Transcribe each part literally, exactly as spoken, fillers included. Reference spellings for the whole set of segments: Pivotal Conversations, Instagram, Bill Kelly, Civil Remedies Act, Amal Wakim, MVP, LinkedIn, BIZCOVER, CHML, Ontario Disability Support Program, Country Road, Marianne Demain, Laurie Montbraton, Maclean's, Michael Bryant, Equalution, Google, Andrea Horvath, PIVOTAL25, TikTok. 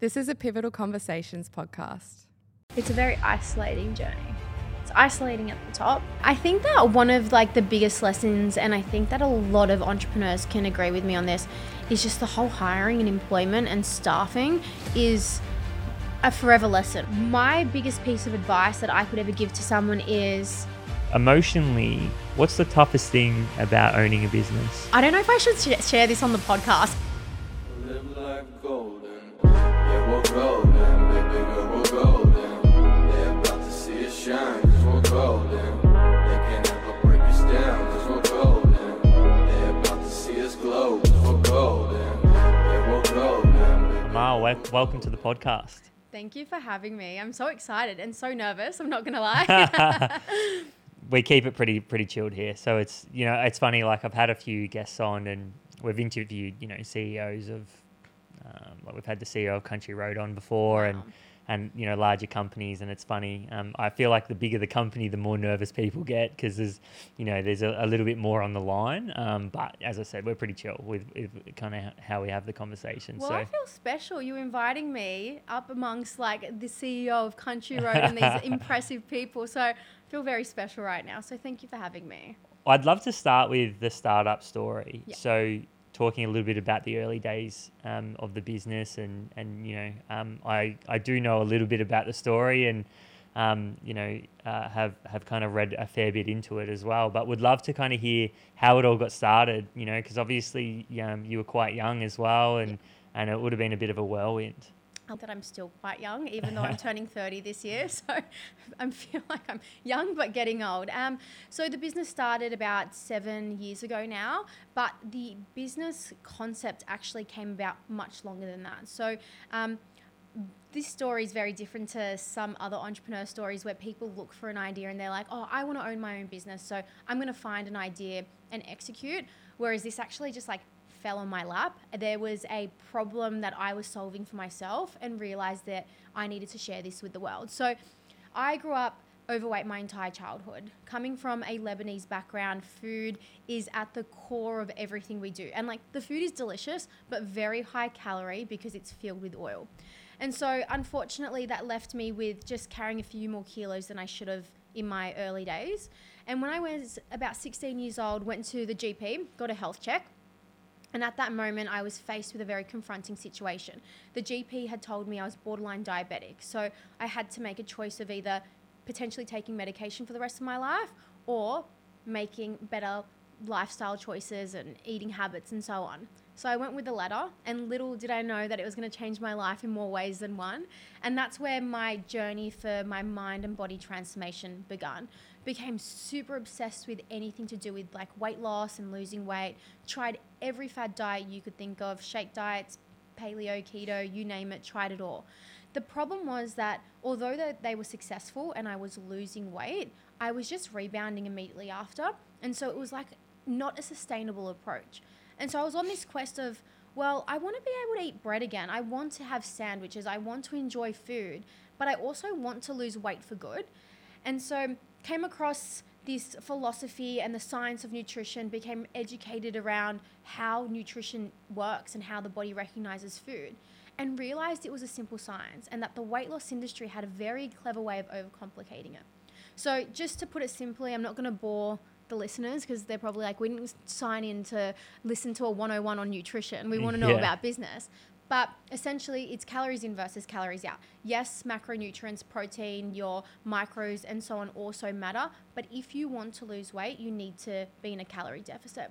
This is a Pivotal Conversations podcast. It's a very isolating journey. It's isolating at the top. I think that one of like the biggest lessons, and I think that a lot of entrepreneurs can agree with me on this, is just the whole hiring and employment and staffing is a forever lesson. My biggest piece of advice that I could ever give to someone is, emotionally, what's the toughest thing about owning a business? I don't know if I should sh- share this on the podcast. Live life golden. Yeah, we're golden. Baby girl, we're golden. They're about to see us shine, cause we're golden. They can't ever break us down, cause we're golden. They're about to see us glow, cause we're golden. Yeah, we're golden. Amal, welcome to the podcast. Thank you for having me. I'm so excited and so nervous, I'm not going to lie. We keep it pretty pretty chilled here. So it's, you know, it's funny, like I've had a few guests on and we've interviewed, you know, C E Os of, um, like we've had the C E O of Country Road on before. Wow. and, and, you know, larger companies. And it's funny, um, I feel like the bigger the company, the more nervous people get because there's, you know, there's a, a little bit more on the line. Um, but as I said, we're pretty chill with, with kind of how we have the conversation. Well, so. I feel special. You're inviting me up amongst like the C E O of Country Road and these impressive people. So feel very special right now. So thank you for having me. I'd love to start with the startup story. Yeah. So talking a little bit about the early days um, of the business and, and you know, um, I, I do know a little bit about the story and, um, you know, uh, have, have kind of read a fair bit into it as well, but would love to kind of hear how it all got started, you know, because obviously um, you were quite young as well and, yeah. and it would have been a bit of a whirlwind. That I'm still quite young, even though I'm turning thirty this year. So I feel like I'm young, but getting old. Um, so the business started about seven years ago now, but the business concept actually came about much longer than that. So, um, this story is very different to some other entrepreneur stories where people look for an idea and they're like, oh, I want to own my own business. So I'm going to find an idea and execute. Whereas this actually just like fell on my lap. There was a problem that I was solving for myself and realized that I needed to share this with the world. So I grew up overweight my entire childhood. Coming from a Lebanese background, food is at the core of everything we do. And like the food is delicious, but very high calorie because it's filled with oil. And so unfortunately that left me with just carrying a few more kilos than I should have in my early days. And when I was about sixteen years old, went to the G P, got a health check. And at that moment, I was faced with a very confronting situation. The G P had told me I was borderline diabetic. So I had to make a choice of either potentially taking medication for the rest of my life or making better lifestyle choices and eating habits and so on. So I went with the latter, and little did I know that it was going to change my life in more ways than one. And that's where my journey for my mind and body transformation began. Became super obsessed with anything to do with like weight loss and losing weight. Tried every fad diet you could think of, shake diets, paleo, keto, you name it, tried it all. The problem was that although that they were successful and I was losing weight, I was just rebounding immediately after. And so it was like not a sustainable approach. And so I was on this quest of, well, I want to be able to eat bread again. I want to have sandwiches. I want to enjoy food, but I also want to lose weight for good. And so came across this philosophy and the science of nutrition, became educated around how nutrition works and how the body recognizes food, and realized it was a simple science and that the weight loss industry had a very clever way of overcomplicating it. So just to put it simply, I'm not going to bore the listeners because they're probably like, we didn't sign in to listen to a one oh one on nutrition. We want to know yeah. about business. But essentially it's calories in versus calories out. Yes, macronutrients, protein, your macros and so on also matter. But if you want to lose weight, you need to be in a calorie deficit.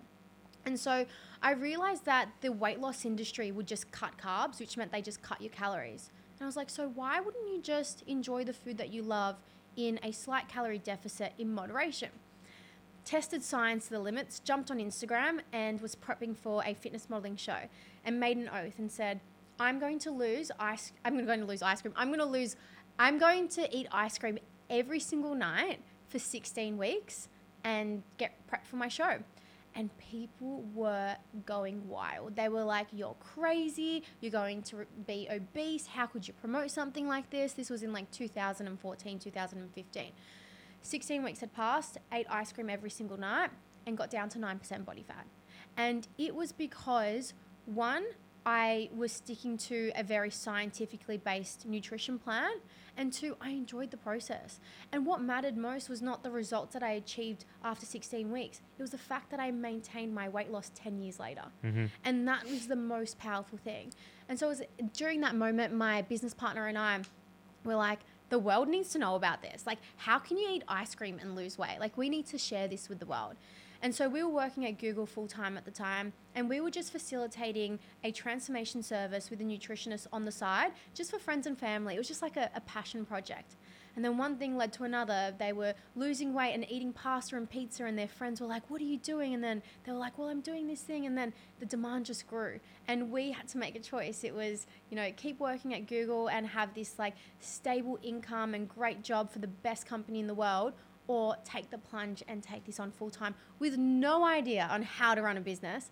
And so I realized that the weight loss industry would just cut carbs, which meant they just cut your calories. And I was like, so why wouldn't you just enjoy the food that you love in a slight calorie deficit in moderation? Tested science to the limits, jumped on Instagram and was prepping for a fitness modeling show and made an oath and said, I'm going to lose ice. I'm going to lose ice cream. I'm going to lose. I'm going to eat ice cream every single night for sixteen weeks and get prepped for my show. And people were going wild. They were like, you're crazy. You're going to be obese. How could you promote something like this? This was in like two thousand fourteen, two thousand fifteen. sixteen weeks had passed, ate ice cream every single night and got down to nine percent body fat. And it was because, one, I was sticking to a very scientifically based nutrition plan, and two, I enjoyed the process. And what mattered most was not the results that I achieved after sixteen weeks. It was the fact that I maintained my weight loss ten years later. Mm-hmm. And that was the most powerful thing. And so it was during that moment, my business partner and I were like, the world needs to know about this. Like, how can you eat ice cream and lose weight? Like, we need to share this with the world. And so we were working at Google full-time at the time, and we were just facilitating a transformation service with a nutritionist on the side, just for friends and family. It was just like a, a passion project. And then one thing led to another. They were losing weight and eating pasta and pizza, and their friends were like, what are you doing? And then they were like, well, I'm doing this thing. And then the demand just grew, and we had to make a choice. It was, you know, keep working at Google and have this like stable income and great job for the best company in the world, or take the plunge and take this on full time with no idea on how to run a business.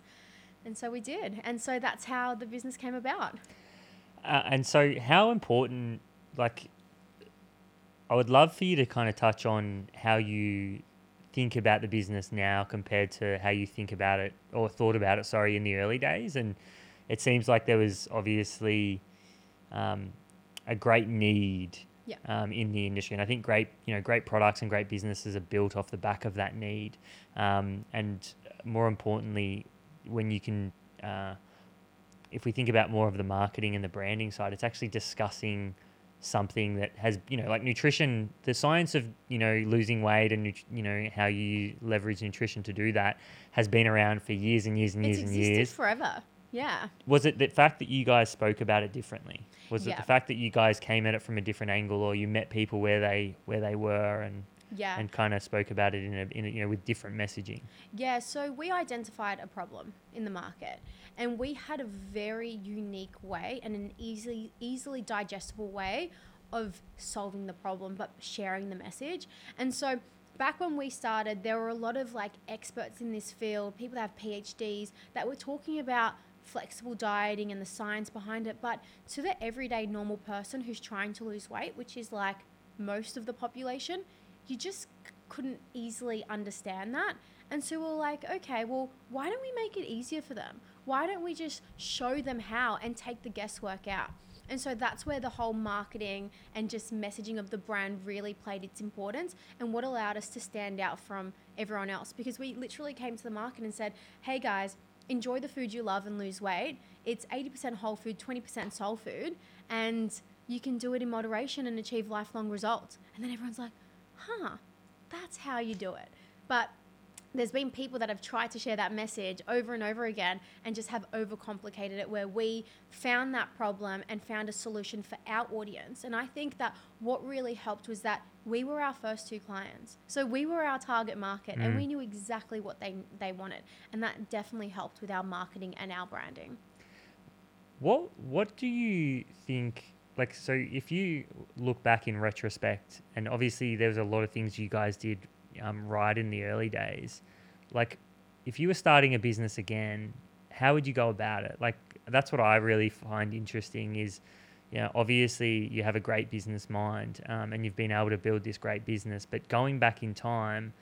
And so we did. And so that's how the business came about. Uh, and so how important, like, I would love for you to kind of touch on how you think about the business now compared to how you think about it or thought about it, sorry, in the early days. And it seems like there was obviously um, a great need. Yeah. Um, in the industry. And I think great, you know, great products and great businesses are built off the back of that need. Um, and more importantly, when you can, uh, if we think about more of the marketing and the branding side, it's actually discussing something that has, you know, like nutrition, the science of, you know, losing weight and, you know, how you leverage nutrition to do that has been around for years and years and years and years. It's existed forever. Yeah. Was it the fact that you guys spoke about it differently? Was yeah. it the fact that you guys came at it from a different angle, or you met people where they where they were and yeah. and kind of spoke about it in a, in a, you know, with different messaging? Yeah. So we identified a problem in the market, and we had a very unique way and an easily easily digestible way of solving the problem, but sharing the message. And so back when we started, there were a lot of like experts in this field, people that have P H Ds that were talking about flexible dieting and the science behind it, but to the everyday normal person who's trying to lose weight, which is like most of the population, you just c- couldn't easily understand that. And so we're like, okay, well, why don't we make it easier for them? Why don't we just show them how and take the guesswork out? And so that's where the whole marketing and just messaging of the brand really played its importance, and what allowed us to stand out from everyone else, because we literally came to the market and said, hey guys, enjoy the food you love and lose weight. It's eighty percent whole food, twenty percent soul food, and you can do it in moderation and achieve lifelong results. And then everyone's like, huh, that's how you do it. But there's been people that have tried to share that message over and over again and just have overcomplicated it, where we found that problem and found a solution for our audience. And I think that what really helped was that we were our first two clients. So we were our target market, mm. and we knew exactly what they, they wanted. And that definitely helped with our marketing and our branding. What, what do you think, like, so if you look back in retrospect, and obviously there was a lot of things you guys did Um, right in the early days, like if you were starting a business again, how would you go about it? Like, that's what I really find interesting is, you know, obviously you have a great business mind, um, and you've been able to build this great business, but going back in time,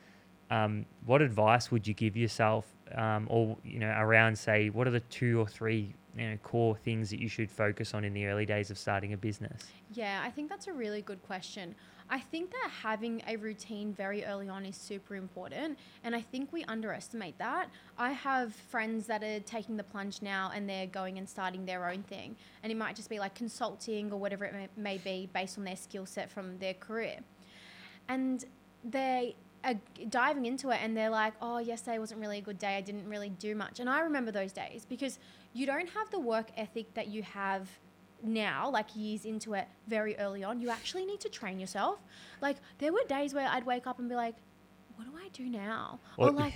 um, what advice would you give yourself, um, or, you know, around, say, what are the two or three, you know, core things that you should focus on in the early days of starting a business? Yeah, I think that's a really good question. I think that having a routine very early on is super important, and I think we underestimate that. I have friends that are taking the plunge now, and they're going and starting their own thing, and it might just be like consulting or whatever it may, may be based on their skill set from their career. And they are diving into it, and they're like, oh, yesterday wasn't really a good day, I didn't really do much. And I remember those days, because you don't have the work ethic that you have now, like years into it, very early on. You actually need to train yourself. Like, there were days where I'd wake up and be like, what do I do now? What? Or like,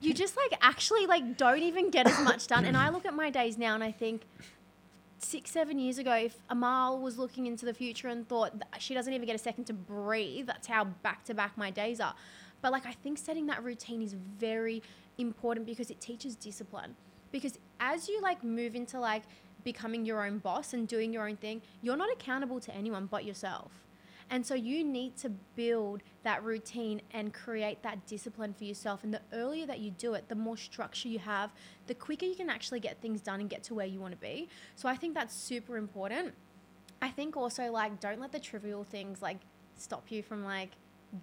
you just like actually like don't even get as much done. And I look at my days now and I think six, seven years ago, if Amal was looking into the future and thought she doesn't even get a second to breathe, that's how back to back my days are. But like, I think setting that routine is very important, because it teaches discipline. Because as you like move into like becoming your own boss and doing your own thing, you're not accountable to anyone but yourself. And so you need to build that routine and create that discipline for yourself. And the earlier that you do it, the more structure you have, the quicker you can actually get things done and get to where you want to be. So I think that's super important. I think also, like, don't let the trivial things, like, stop you from, like,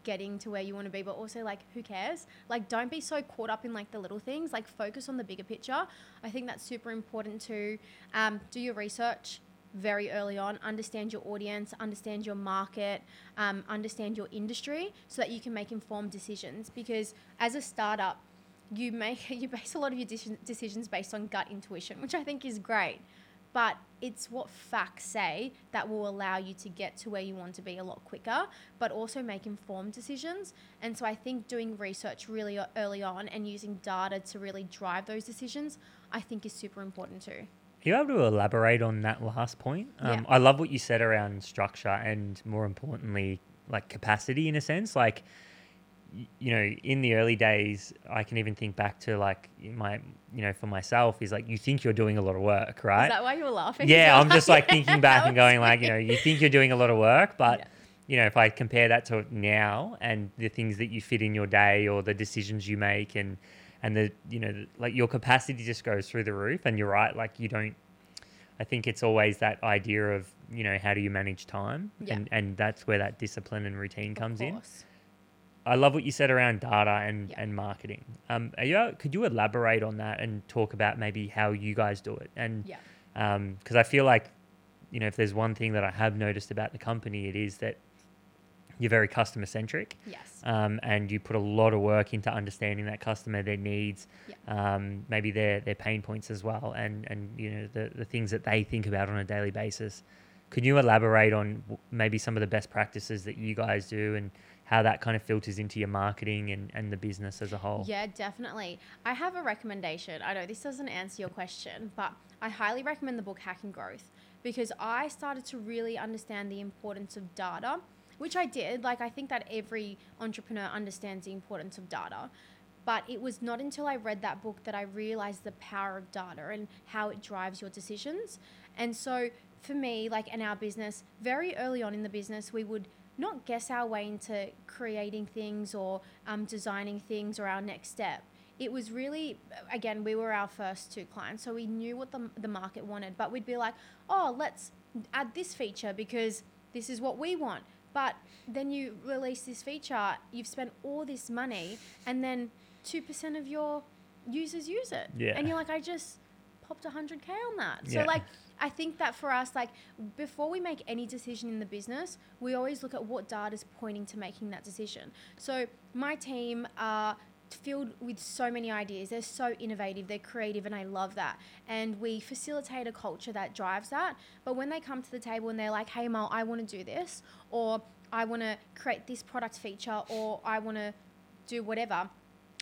getting to where you want to be, but also, like, who cares? Like, don't be so caught up in, like, the little things. Like, focus on the bigger picture. I think that's super important to um, do your research very early on, understand your audience, understand your market, um, understand your industry, so that you can make informed decisions. Because as a startup, you make you base a lot of your decisions based on gut intuition, which I think is great, but it's what facts say that will allow you to get to where you want to be a lot quicker, but also make informed decisions. And so I think doing research really early on and using data to really drive those decisions, I think is super important too. Are you able to elaborate on that last point? Um, yeah. I love what you said around structure and, more importantly, like capacity in a sense. Like, you know, in the early days, I can even think back to, like, my, you know, for myself is like, you think you're doing a lot of work, right? Is that why you were laughing? Yeah. I'm just like thinking back and going like, you know, you think you're doing a lot of work, but yeah. you know, if I compare that to now and the things that you fit in your day or the decisions you make and, and the, you know, like your capacity just goes through the roof. And you're right. Like, you don't, I think it's always that idea of, you know, how do you manage time? Yeah. And, and that's where that discipline and routine comes in. I love what you said around data and, yeah. and marketing. Um, are you, could you elaborate on that and talk about maybe how you guys do it? And yeah. um, 'cause I feel like, you know, if there's one thing that I have noticed about the company, it is that you're very customer centric. Yes. Um, and you put a lot of work into understanding that customer, their needs, yeah. um, maybe their their pain points as well, and and you know the the things that they think about on a daily basis. Could you elaborate on maybe some of the best practices that you guys do and how that kind of filters into your marketing and, and the business as a whole? Yeah, definitely. I have a recommendation. I know this doesn't answer your question, but I highly recommend the book Hacking Growth, because I started to really understand the importance of data, which I did. Like, I think that every entrepreneur understands the importance of data, but it was not until I read that book that I realized the power of data and how it drives your decisions. And so for me, like in our business, very early on in the business, we would not guess our way into creating things or um, designing things or our next step. It was really, again, we were our first two clients, so we knew what the, the market wanted, but we'd be like, oh, let's add this feature because this is what we want. But then you release this feature, you've spent all this money, and then two percent of your users use it. Yeah. And you're like, I just popped one hundred K on that. So yeah. like, I think that for us, like, before we make any decision in the business, we always look at what data is pointing to making that decision. So my team are filled with so many ideas. They're so innovative, they're creative, and I love that. And we facilitate a culture that drives that. But when they come to the table and they're like, hey, Mal, I want to do this, or I want to create this product feature, or I want to do whatever,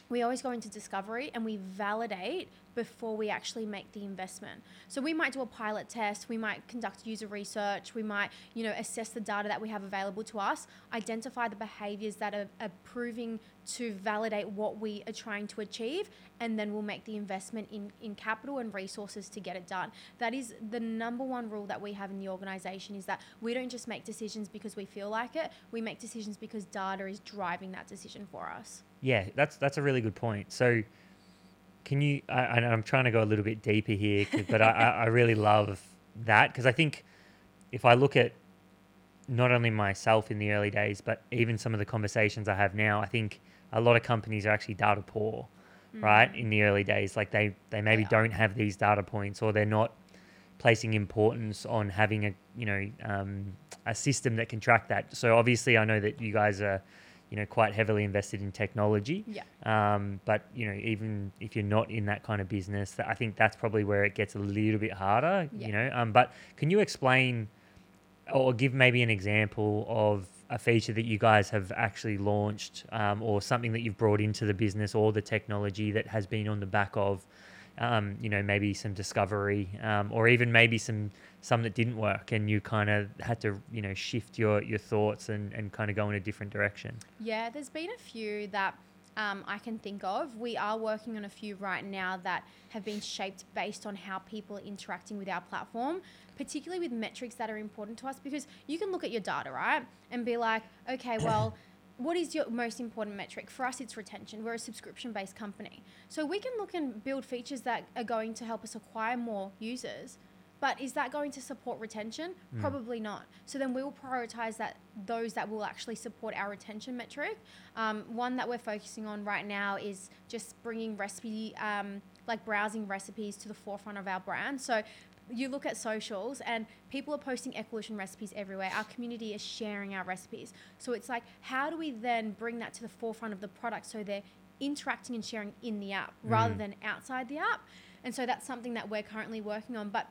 we always go into discovery and we validate before we actually make the investment. So we might do a pilot test, we might conduct user research, we might, you know, assess the data that we have available to us, identify the behaviors that are, are proving to validate what we are trying to achieve, and then we'll make the investment in, in capital and resources to get it done. That is the number one rule that we have in the organization, is that we don't just make decisions because we feel like it, we make decisions because data is driving that decision for us. Yeah, that's that's a really good point. So can you, I, I'm trying to go a little bit deeper here, but I, I really love that, because I think if I look at not only myself in the early days, but even some of the conversations I have now, I think a lot of companies are actually data poor, mm. right? In the early days, like they, they maybe yeah. don't have these data points, or they're not placing importance on having a, you know, um, a system that can track that. So obviously I know that you guys are, you know, quite heavily invested in technology. Yeah. Um, but, you know, even if you're not in that kind of business, I think that's probably where it gets a little bit harder, yeah. you know. Um, but can you explain or give maybe an example of a feature that you guys have actually launched, um, or something that you've brought into the business or the technology that has been on the back of, um, you know, maybe some discovery, um, or even maybe some some that didn't work and you kind of had to, you know, shift your, your thoughts and, and kind of go in a different direction? Yeah, there's been a few that um, I can think of. We are working on a few right now that have been shaped based on how people are interacting with our platform, particularly with metrics that are important to us, because you can look at your data, right, and be like, okay, well, what is your most important metric? For us, it's retention. We're a subscription-based company. So we can look and build features that are going to help us acquire more users, but is that going to support retention? Mm. Probably not. So then we will prioritize that those that will actually support our retention metric. Um, one that we're focusing on right now is just bringing recipe, um, like browsing recipes to the forefront of our brand. So you look at socials and people are posting Equalution recipes everywhere. Our community is sharing our recipes. So it's like, how do we then bring that to the forefront of the product so they're interacting and sharing in the app mm. rather than outside the app? And so that's something that we're currently working on. But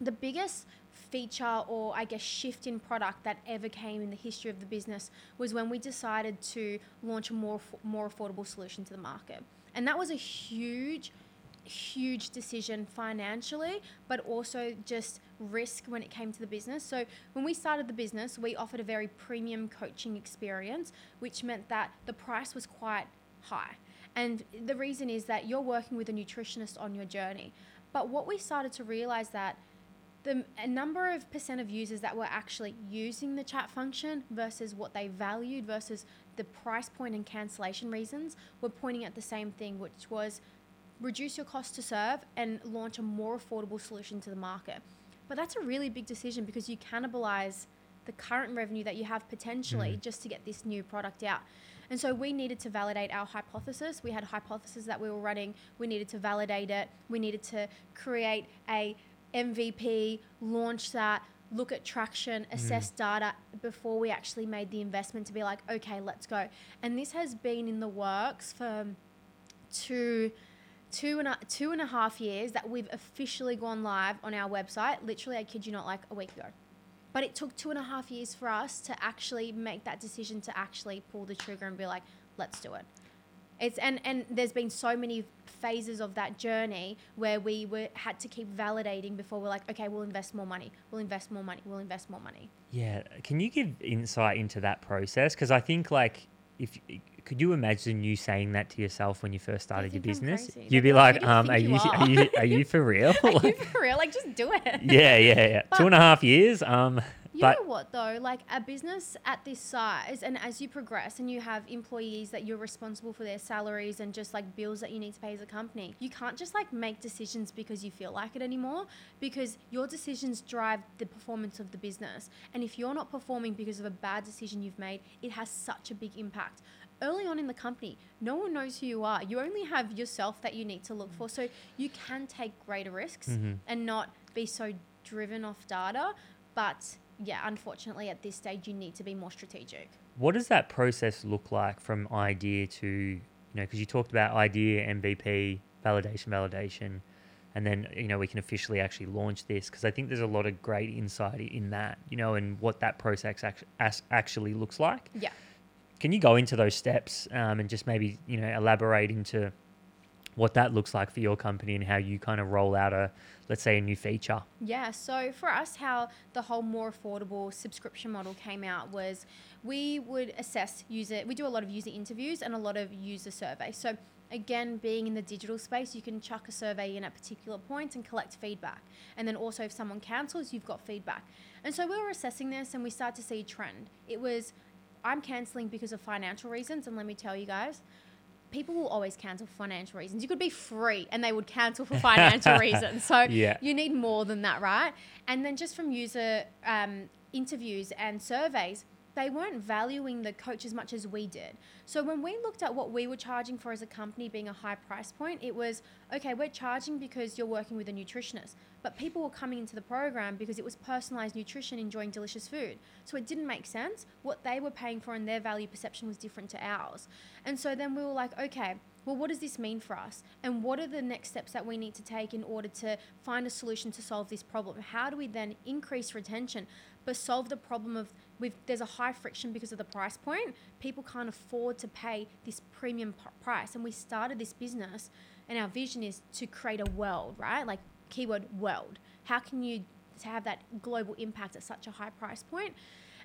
the biggest feature or I guess shift in product that ever came in the history of the business was when we decided to launch a more, more affordable solution to the market. And that was a huge huge decision financially, but also just risk when it came to the business. So when we started the business, we offered a very premium coaching experience, which meant that the price was quite high. And the reason is that you're working with a nutritionist on your journey. But what we started to realize that the a number of percent of users that were actually using the chat function versus what they valued versus the price point and cancellation reasons were pointing at the same thing, which was reduce your cost to serve and launch a more affordable solution to the market. But that's a really big decision because you cannibalize the current revenue that you have potentially mm-hmm. just to get this new product out. And so we needed to validate our hypothesis. We had hypotheses that we were running. We needed to validate it. We needed to create a M V P, launch that, look at traction, assess mm. data before we actually made the investment to be like, okay, let's go. And this has been in the works for two... Two and, a, two and a half years that we've officially gone live on our website. Literally, I kid you not, like a week ago. But it took two and a half years for us to actually make that decision to actually pull the trigger and be like, let's do it. It's and, and there's been so many phases of that journey where we were had to keep validating before we're like, okay, we'll invest more money. We'll invest more money. We'll invest more money. Yeah. Can you give insight into that process? Because I think like if... Could you imagine you saying that to yourself when you first started your business? You'd be like, um, are you, are you are you for real? Are you for real? Like, just do it. Yeah, yeah, yeah. Two and a half years. Um, you know what though? Like a business at this size, and as you progress, and you have employees that you're responsible for their salaries and just like bills that you need to pay as a company, you can't just like make decisions because you feel like it anymore. Because your decisions drive the performance of the business, and if you're not performing because of a bad decision you've made, it has such a big impact. Early on in the company, no one knows who you are. You only have yourself that you need to look for. So you can take greater risks mm-hmm. and not be so driven off data. But yeah, unfortunately at this stage, you need to be more strategic. What does that process look like from idea to, you know, because you talked about idea, M V P, validation, validation, and then, you know, we can officially actually launch this, because I think there's a lot of great insight in that, you know, and what that process actually looks like. Yeah. Can you go into those steps um, and just maybe, you know, elaborate into what that looks like for your company and how you kind of roll out a, let's say, a new feature? Yeah. So for us, how the whole more affordable subscription model came out was we would assess user, we do a lot of user interviews and a lot of user surveys. So again, being in the digital space, you can chuck a survey in at particular points and collect feedback. And then also if someone cancels, you've got feedback. And so we were assessing this and we started to see a trend. It was, I'm cancelling because of financial reasons, and let me tell you guys, people will always cancel for financial reasons. You could be free and they would cancel for financial reasons. So yeah. You need more than that, right? And then just from user um, interviews and surveys, they weren't valuing the coach as much as we did. So when we looked at what we were charging for as a company being a high price point, it was, okay, we're charging because you're working with a nutritionist. But people were coming into the program because it was personalized nutrition, enjoying delicious food. So it didn't make sense. What they were paying for and their value perception was different to ours. And so then we were like, okay, well, what does this mean for us? And what are the next steps that we need to take in order to find a solution to solve this problem? How do we then increase retention, but solve the problem of we've, there's a high friction because of the price point. People can't afford to pay this premium p- price. And we started this business and our vision is to create a world, right? Like keyword world. How can you have that global impact at such a high price point?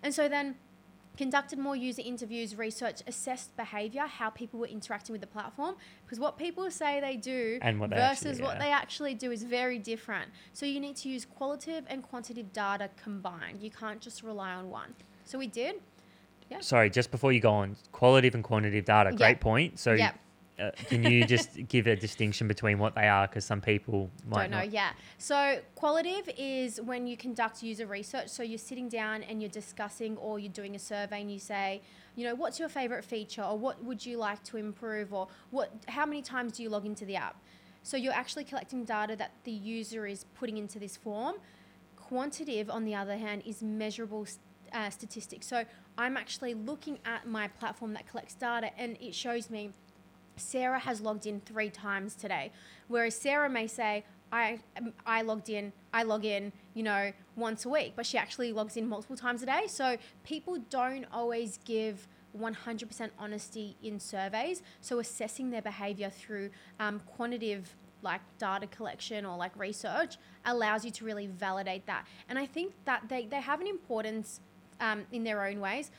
And so then conducted more user interviews, research, assessed behaviour, how people were interacting with the platform, because what people say they do and what versus they actually, what yeah. they actually do is very different. So you need to use qualitative and quantitative data combined. You can't just rely on one. So we did. Yeah. Sorry, just before you go on, qualitative and quantitative data, great yep. point. So yep. uh, can you just give a distinction between what they are? Because some people might Don't know, not. yeah. So qualitative is when you conduct user research. So you're sitting down and you're discussing, or you're doing a survey and you say, you know, what's your favourite feature, or what would you like to improve, or what? How many times do you log into the app? So you're actually collecting data that the user is putting into this form. Quantitative, on the other hand, is measurable uh, statistics. So I'm actually looking at my platform that collects data, and it shows me Sarah has logged in three times today. Whereas Sarah may say, I I logged in, I log in, you know, once a week, but she actually logs in multiple times a day. So people don't always give one hundred percent honesty in surveys. So assessing their behavior through um, quantitative like data collection or like research allows you to really validate that. And I think that they, they have an importance um, in their own ways.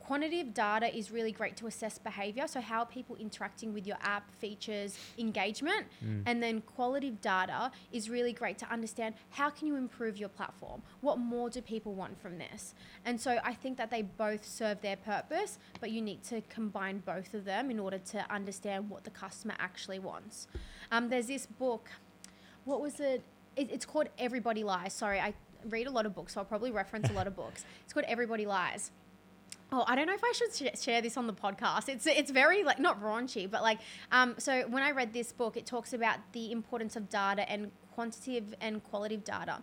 Quantitative data is really great to assess behavior, so how are people interacting with your app, features, engagement, mm. and then qualitative data is really great to understand how can you improve your platform, what more do people want from this. And so I think that they both serve their purpose, but you need to combine both of them in order to understand what the customer actually wants. Um, there's this book, what was it? it it's called Everybody Lies. Sorry, I read a lot of books, so I'll probably reference a lot of books. It's called Everybody Lies. Oh, I don't know if I should sh- share this on the podcast. It's it's very, like, not raunchy, but, like, um, so when I read this book, it talks about the importance of data and quantitative and qualitative data.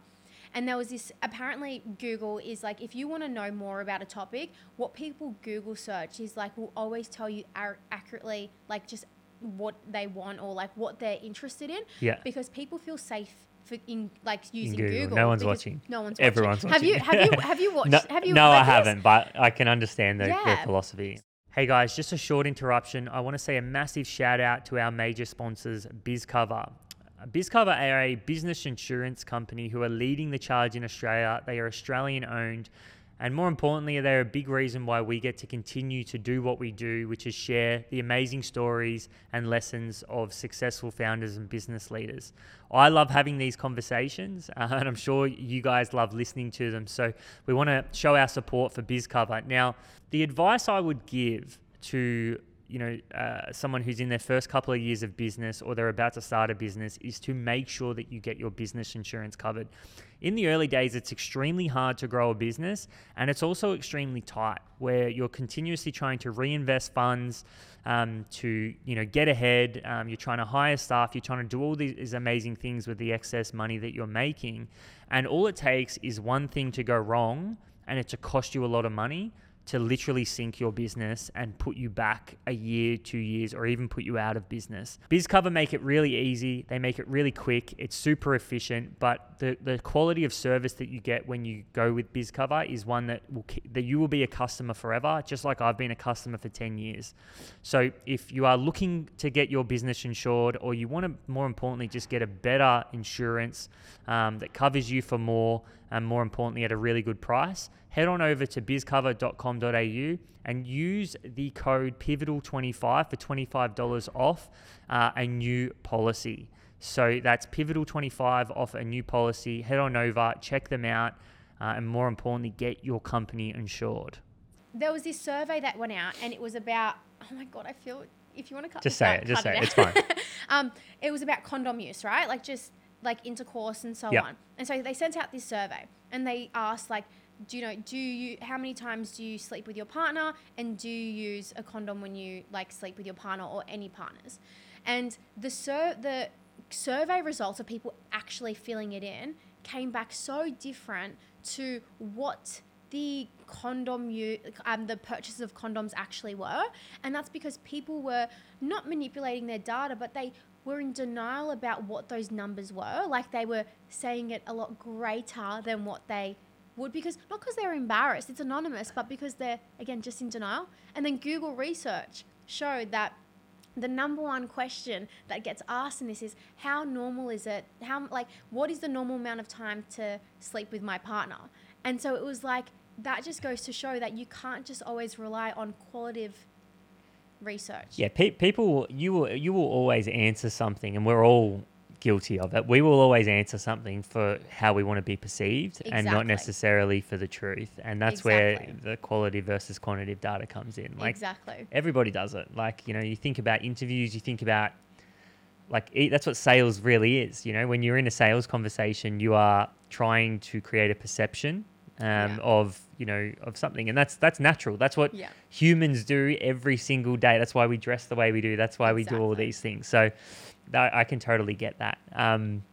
And there was this, apparently Google is like, if you want to know more about a topic, what people Google search is, like, will always tell you ar- accurately, like, just what they want or, like, what they're interested in. Yeah. Because people feel safe for in like using Google. Google. No one's watching. No one's watching. Everyone's watching. Have you have you have you watched? no, have you? No, I haven't. But I can understand the, yeah. their philosophy. Hey guys, just a short interruption. I want to say a massive shout out to our major sponsors, BizCover. BizCover are a business insurance company who are leading the charge in Australia. They are Australian owned, and more importantly, they're a big reason why we get to continue to do what we do, which is share the amazing stories and lessons of successful founders and business leaders. I love having these conversations, uh, and I'm sure you guys love listening to them. So we want to show our support for BizCover. Now, the advice I would give to you know, uh, someone who's in their first couple of years of business, or they're about to start a business, is to make sure that you get your business insurance covered. In the early days, it's extremely hard to grow a business, and it's also extremely tight, where you're continuously trying to reinvest funds um, to, you know, get ahead. Um, you're trying to hire staff. You're trying to do all these amazing things with the excess money that you're making. And all it takes is one thing to go wrong, and it to cost you a lot of money to literally sink your business and put you back a year, two years, or even put you out of business. BizCover make it really easy. They make it really quick. It's super efficient, but the, the quality of service that you get when you go with BizCover is one that will that you will be a customer forever, just like I've been a customer for ten years. So if you are looking to get your business insured, or you want to, more importantly, just get a better insurance um, that covers you for more, and more importantly, at a really good price, head on over to bizcover dot com dot a u and use the code pivotal twenty-five for twenty-five dollars off uh, a new policy. So that's pivotal twenty-five off a new policy. Head on over, check them out, uh, and more importantly, get your company insured. There was this survey that went out, and it was about, oh my God, I feel, if you want to cut just say it, just say it, it's fine. um, it was about condom use, right? Like just like intercourse and so yep. on. And so they sent out this survey, and they asked like, do you know, do you, how many times do you sleep with your partner, and do you use a condom when you like sleep with your partner or any partners? And the sur- the survey results of people actually filling it in came back so different to what the condom use, um, the purchases of condoms actually were. And that's because people were not manipulating their data, but they were in denial about what those numbers were. Like they were saying it a lot greater than what they would, because not because they're embarrassed, it's anonymous, but because they're, again, just in denial. And then Google research showed that the number one question that gets asked in this is, how normal is it? How, like, what is the normal amount of time to sleep with my partner? And so it was like, that just goes to show that you can't just always rely on qualitative research. Yeah, pe- people, you will, you will always answer something, and we're all guilty of it. We will always answer something for how we want to be perceived, exactly. and not necessarily for the truth. And that's exactly. where the quality versus quantitative data comes in. Like, exactly. everybody does it. Like, you know, you think about interviews, you think about, like, that's what sales really is. You know, when you're in a sales conversation, you are trying to create a perception um, yeah. of, you know, of something. And that's, that's natural. That's what yeah. humans do every single day. That's why we dress the way we do. That's why we exactly. do all these things. So that, I can totally get that. Um,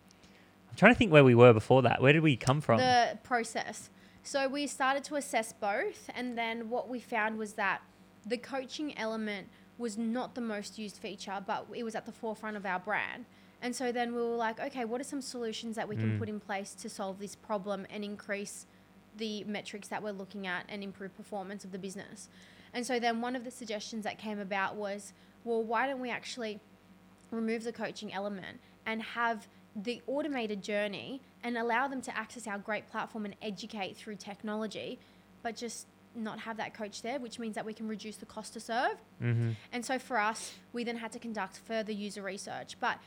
I'm trying to think where we were before that. Where did we come from? The process. So we started to assess both. And then what we found was that the coaching element was not the most used feature, but it was at the forefront of our brand. And so then we were like, okay, what are some solutions that we can mm. put in place to solve this problem and increase the metrics that we're looking at and improve performance of the business? And so then one of the suggestions that came about was, well, why don't we actually remove the coaching element and have the automated journey and allow them to access our great platform and educate through technology, but just not have that coach there, which means that we can reduce the cost to serve. Mm-hmm. And so for us, we then had to conduct further user research. But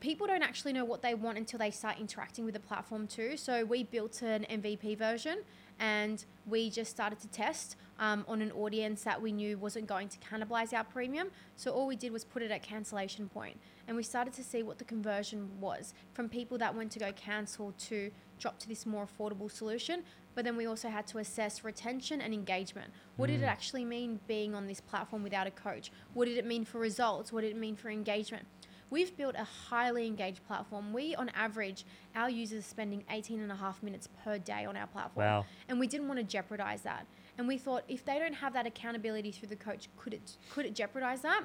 people don't actually know what they want until they start interacting with the platform too. So we built an M V P version, and we just started to test um, on an audience that we knew wasn't going to cannibalize our premium. So all we did was put it at cancellation point, and we started to see what the conversion was from people that went to go cancel to drop to this more affordable solution. But then we also had to assess retention and engagement. What mm. did it actually mean being on this platform without a coach? What did it mean for results? What did it mean for engagement? We've built a highly engaged platform. We, on average, our users are spending eighteen and a half minutes per day on our platform. Wow. And we didn't want to jeopardize that. And we thought, if they don't have that accountability through the coach, could it, could it jeopardize that?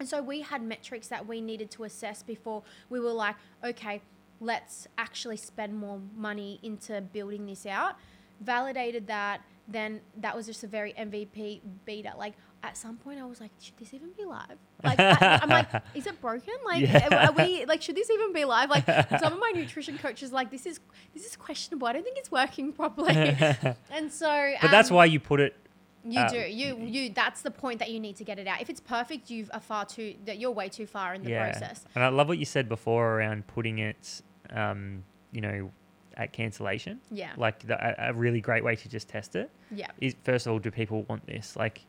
And so we had metrics that we needed to assess before we were like, okay, let's actually spend more money into building this out. Validated that, then that was just a very M V P beta. Like, at some point I was like, should this even be live? Like, I, I'm like, is it broken? Like, yeah. are we, like, should this even be live? Like, some of my nutrition coaches, like, this is, this is questionable. I don't think it's working properly. And so, but um, that's why you put it. You um, do. You, you, that's the point that you need to get it out. If it's perfect, you've are far too, that you're way too far in the yeah. process. And I love what you said before around putting it, um, you know, at cancellation. Yeah. Like, the, a really great way to just test it. Yeah. Is, first of all, do people want this? Like,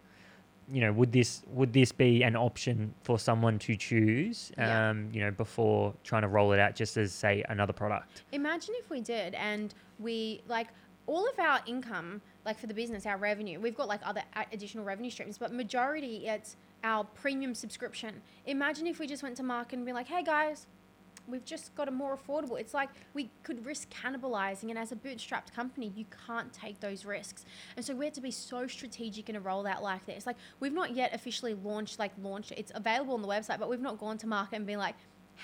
you know, would this would this be an option for someone to choose, um, yeah. you know, before trying to roll it out just as, say, another product? Imagine if we did, and we, like, all of our income, like, for the business, our revenue, we've got, like, other additional revenue streams, but majority it's our premium subscription. Imagine if we just went to market and be like, hey, guys, we've just got a more affordable. It's like we could risk cannibalizing, and as a bootstrapped company, you can't take those risks. And so we had to be so strategic in a rollout like this. Like, we've not yet officially launched, like launched. It's available on the website, but we've not gone to market and been like,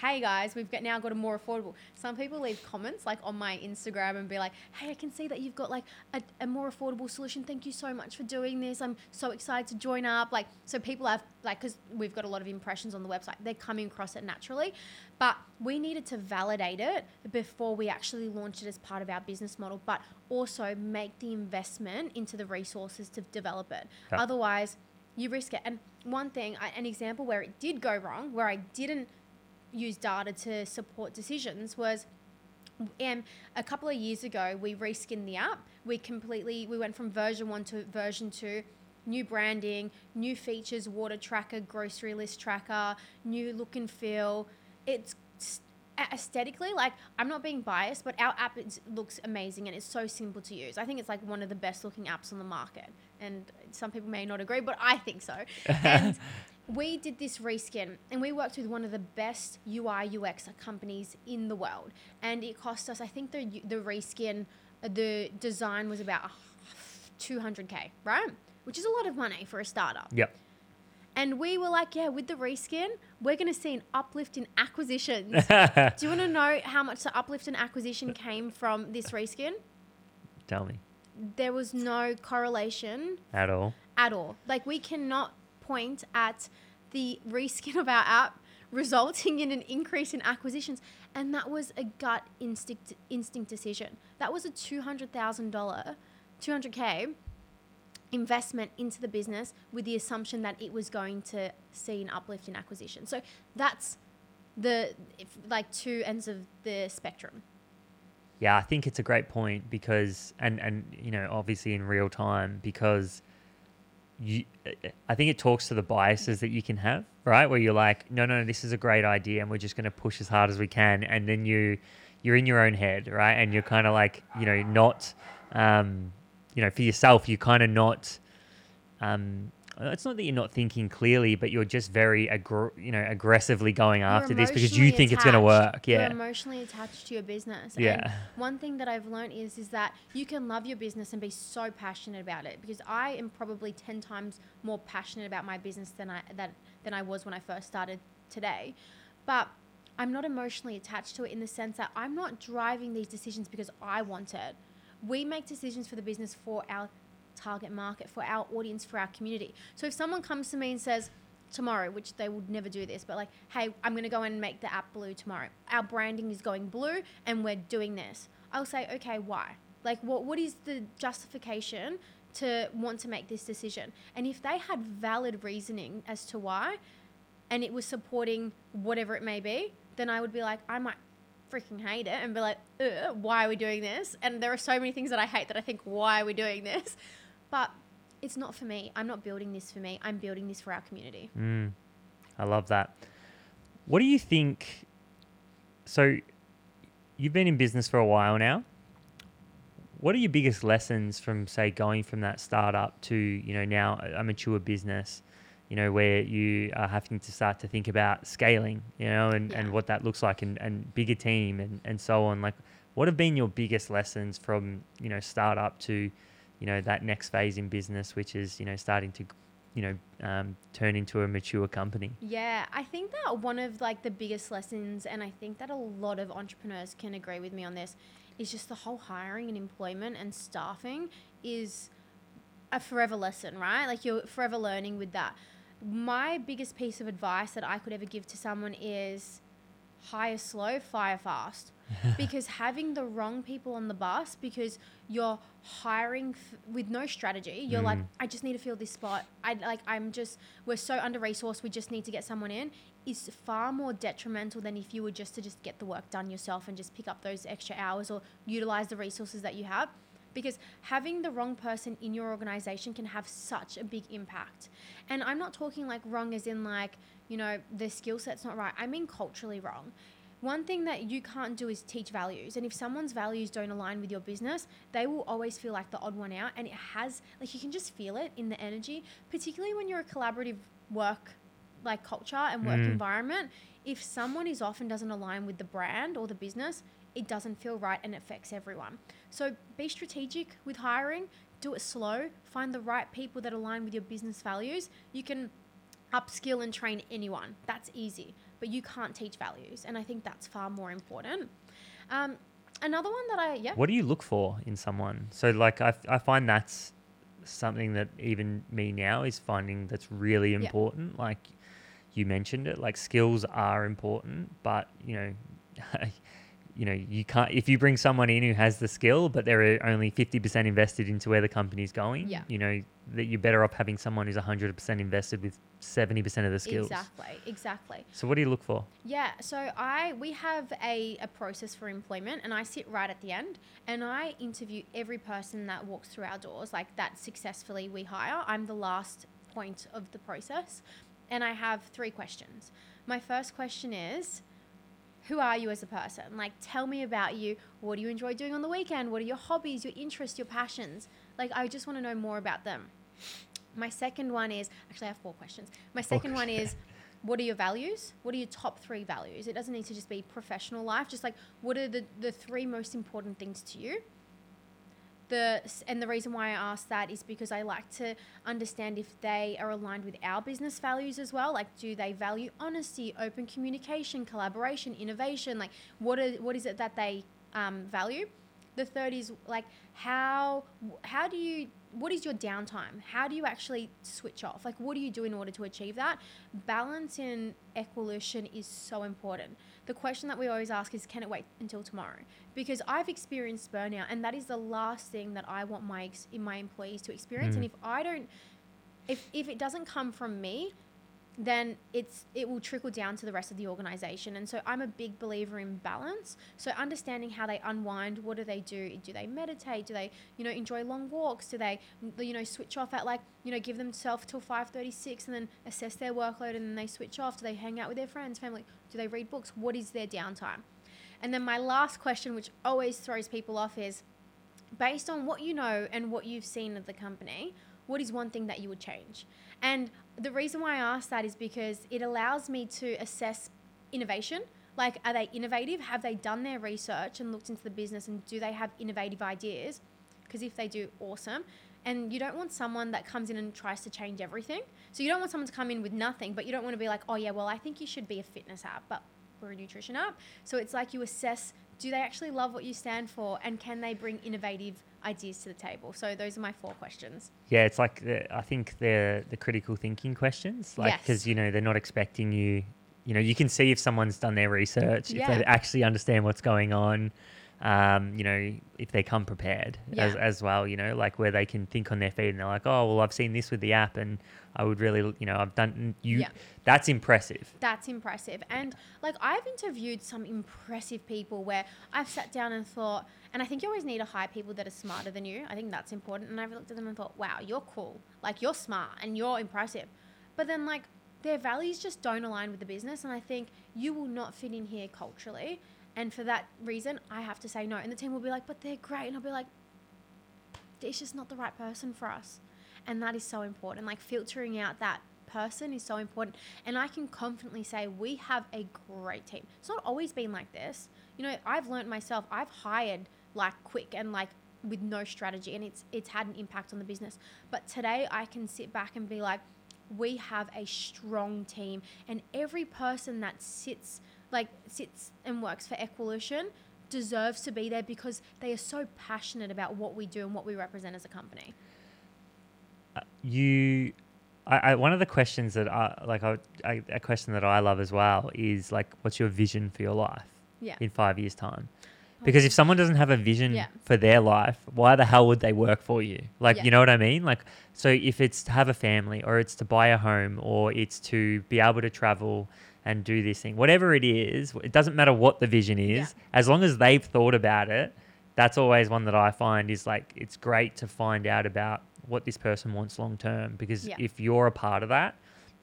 hey guys, we've got now got a more affordable. Some people leave comments like on my Instagram and be like, hey, I can see that you've got like a, a more affordable solution. Thank you so much for doing this. I'm so excited to join up. Like, so people have like, cause we've got a lot of impressions on the website. They're coming across it naturally, but we needed to validate it before we actually launched it as part of our business model, but also make the investment into the resources to develop it. Yeah. Otherwise you risk it. And one thing, an example where it did go wrong, where I didn't use data to support decisions was um, a couple of years ago, we reskinned the app. We completely, we went from version one to version two, new branding, new features, water tracker, grocery list tracker, new look and feel. It's aesthetically, like, I'm not being biased, but our app is, looks amazing, and it's so simple to use. I think it's like one of the best looking apps on the market. And some people may not agree, but I think so. And we did this reskin, and we worked with one of the best U I U X companies in the world. And it cost us, I think the the reskin, the design was about two hundred K, right? Which is a lot of money for a startup. Yep. And we were like, yeah, with the reskin, we're going to see an uplift in acquisitions. Do you want to know how much the uplift in acquisition came from this reskin? Tell me. There was no correlation. At all. At all. Like, we cannot point at the reskin of our app resulting in an increase in acquisitions. And that was a gut instinct instinct decision. That was a two hundred thousand dollars two hundred K investment into the business with the assumption that it was going to see an uplift in acquisition. So that's the if, like two ends of the spectrum. Yeah, I think it's a great point because, and, and you know, obviously in real time, because you, I think it talks to the biases that you can have, right? Where you're like, no, no, this is a great idea and we're just going to push as hard as we can. And then you, you're in your own head, right? And you're kind of like, you know, not, um, you know, for yourself, you're kind of not, um, it's not that you're not thinking clearly, but you're just very, aggr- you know, aggressively going you're after this because you think attached. It's going to work. Yeah. You're emotionally attached to your business. Yeah. And one thing that I've learned is, is that you can love your business and be so passionate about it, because I am probably ten times more passionate about my business than I, that, than I was when I first started today. But I'm not emotionally attached to it in the sense that I'm not driving these decisions because I want it. We make decisions for the business for our target market, for our audience, for our community. So if someone comes to me and says tomorrow, which they would never do this, but like, hey, I'm going to go and make the app blue tomorrow. Our branding is going blue and we're doing this. I'll say, okay, why? Like, what? what is the justification to want to make this decision? And if they had valid reasoning as to why, and it was supporting whatever it may be, then I would be like, I might freaking hate it and be like, why are we doing this? And there are so many things that I hate that I think, why are we doing this? But it's not for me. I'm not building this for me. I'm building this for our community. Mm, I love that. What do you think? So you've been in business for a while now. What are your biggest lessons from, say, going from that startup to, you know, now a mature business, you know, where you are having to start to think about scaling, you know, and, yeah. and what that looks like and, and bigger team and, and so on? Like, what have been your biggest lessons from, you know, startup to, you know, that next phase in business, which is, you know, starting to, you know, um, turn into a mature company? Yeah, I think that one of like the biggest lessons, and I think that a lot of entrepreneurs can agree with me on this, is just the whole hiring and employment and staffing is a forever lesson, right? Like, you're forever learning with that. My biggest piece of advice that I could ever give to someone is hire slow, fire fast. Because having the wrong people on the bus, because you're hiring f- with no strategy, you're mm. like, I just need to fill this spot. I like, I'm just, we're so under resourced. We just need to get someone in, is far more detrimental than if you were just to just get the work done yourself and just pick up those extra hours or utilize the resources that you have. Because having the wrong person in your organization can have such a big impact. And I'm not talking like wrong as in like, you know, the skill set's not right. I mean culturally wrong. One thing that you can't do is teach values. And if someone's values don't align with your business, they will always feel like the odd one out. And it has, like, you can just feel it in the energy, particularly when you're a collaborative work, like, culture and work mm. environment. If someone is off and doesn't align with the brand or the business, it doesn't feel right and it affects everyone. So be strategic with hiring, do it slow, find the right people that align with your business values. You can upskill and train anyone. That's easy. But you can't teach values. And I think that's far more important. Um, another one that I, yeah. What do you look for in someone? So like, I, I find that's something that even me now is finding that's really important. Yeah. Like you mentioned it, like skills are important, but you know, you know, you can't, if you bring someone in who has the skill, but they're only fifty percent invested into where the company's going, yeah. you know, that you're better off having someone who's one hundred percent invested with seventy percent of the skills. Exactly, exactly. So what do you look for? Yeah, so I we have a, a process for employment, and I sit right at the end and I interview every person that walks through our doors, like that successfully we hire. I'm the last point of the process, and I have three questions. My first question is, who are you as a person? Like, tell me about you. What do you enjoy doing on the weekend? What are your hobbies, your interests, your passions? Like, I just want to know more about them. My second one is, actually I have four questions. My second one is, what are your values? What are your top three values? It doesn't need to just be professional life. Just like, what are the, the three most important things to you? The and the reason why I ask that is because I like to understand if they are aligned with our business values as well. Like, do they value honesty, open communication, collaboration, innovation? Like, what is, what is it that they um, value? the third is like, how, how do you, what is your downtime? How do you actually switch off? Like, what do you do in order to achieve that? Balance in Equalution is so important. The question that we always ask is, can it wait until tomorrow? Because I've experienced burnout, and that is the last thing that I want my, my employees to experience. Mm. And if I don't, if, if it doesn't come from me, then it's it will trickle down to the rest of the organization. And so I'm a big believer in balance. So understanding how they unwind, what do they do? Do they meditate? Do they, you know, enjoy long walks? Do they, you know, switch off at like, you know, give themselves till five thirty-six and then assess their workload and then they switch off? Do they hang out with their friends, family? Do they read books? What is their downtime? And then my last question, which always throws people off, is based on what you know and what you've seen of the company, what is one thing that you would change? And the reason why I ask that is because it allows me to assess innovation. Like, are they innovative? Have they done their research and looked into the business, and do they have innovative ideas? Because if they do, awesome. And you don't want someone that comes in and tries to change everything. So you don't want someone to come in with nothing, but you don't want to be like, oh yeah, well, I think you should be a fitness app, but we're a nutrition app. So it's like you assess, do they actually love what you stand for, and can they bring innovative ideas to the table? So those are my four questions. Yeah, it's like the, I think they're the critical thinking questions, like, because yes. you know, they're not expecting you. You know, you can see if someone's done their research, yeah. if they actually understand what's going on. Um, you know, if they come prepared yeah. as as well. You know, like where they can think on their feet and they're like, oh well, I've seen this with the app, and I would really, you know, I've done you. Yeah. That's impressive. That's impressive. And yeah. like I've interviewed some impressive people where I've sat down and thought, and I think you always need to hire people that are smarter than you. I think that's important. And I've looked at them and thought, wow, you're cool. Like, you're smart and you're impressive. But then like their values just don't align with the business. And I think you will not fit in here culturally. And for that reason, I have to say no. And the team will be like, but they're great. And I'll be like, it's just not the right person for us. And that is so important. Like, filtering out that person is so important. And I can confidently say we have a great team. It's not always been like this. You know, I've learned myself. I've hired like quick and like with no strategy, and it's it's had an impact on the business. But today I can sit back and be like, we have a strong team, and every person that sits like sits and works for Equalution deserves to be there because they are so passionate about what we do and what we represent as a company. Uh, you, I, I, one of the questions that I like, I, I, a question that I love as well is like, what's your vision for your life yeah. in five years' time? Because if someone doesn't have a vision yeah. for their life, why the hell would they work for you? Like, yeah. you know what I mean? Like, so if it's to have a family, or it's to buy a home, or it's to be able to travel and do this thing, whatever it is, it doesn't matter what the vision is. Yeah. As long as they've thought about it, that's always one that I find is like, it's great to find out about what this person wants long term, because yeah. if you're a part of that,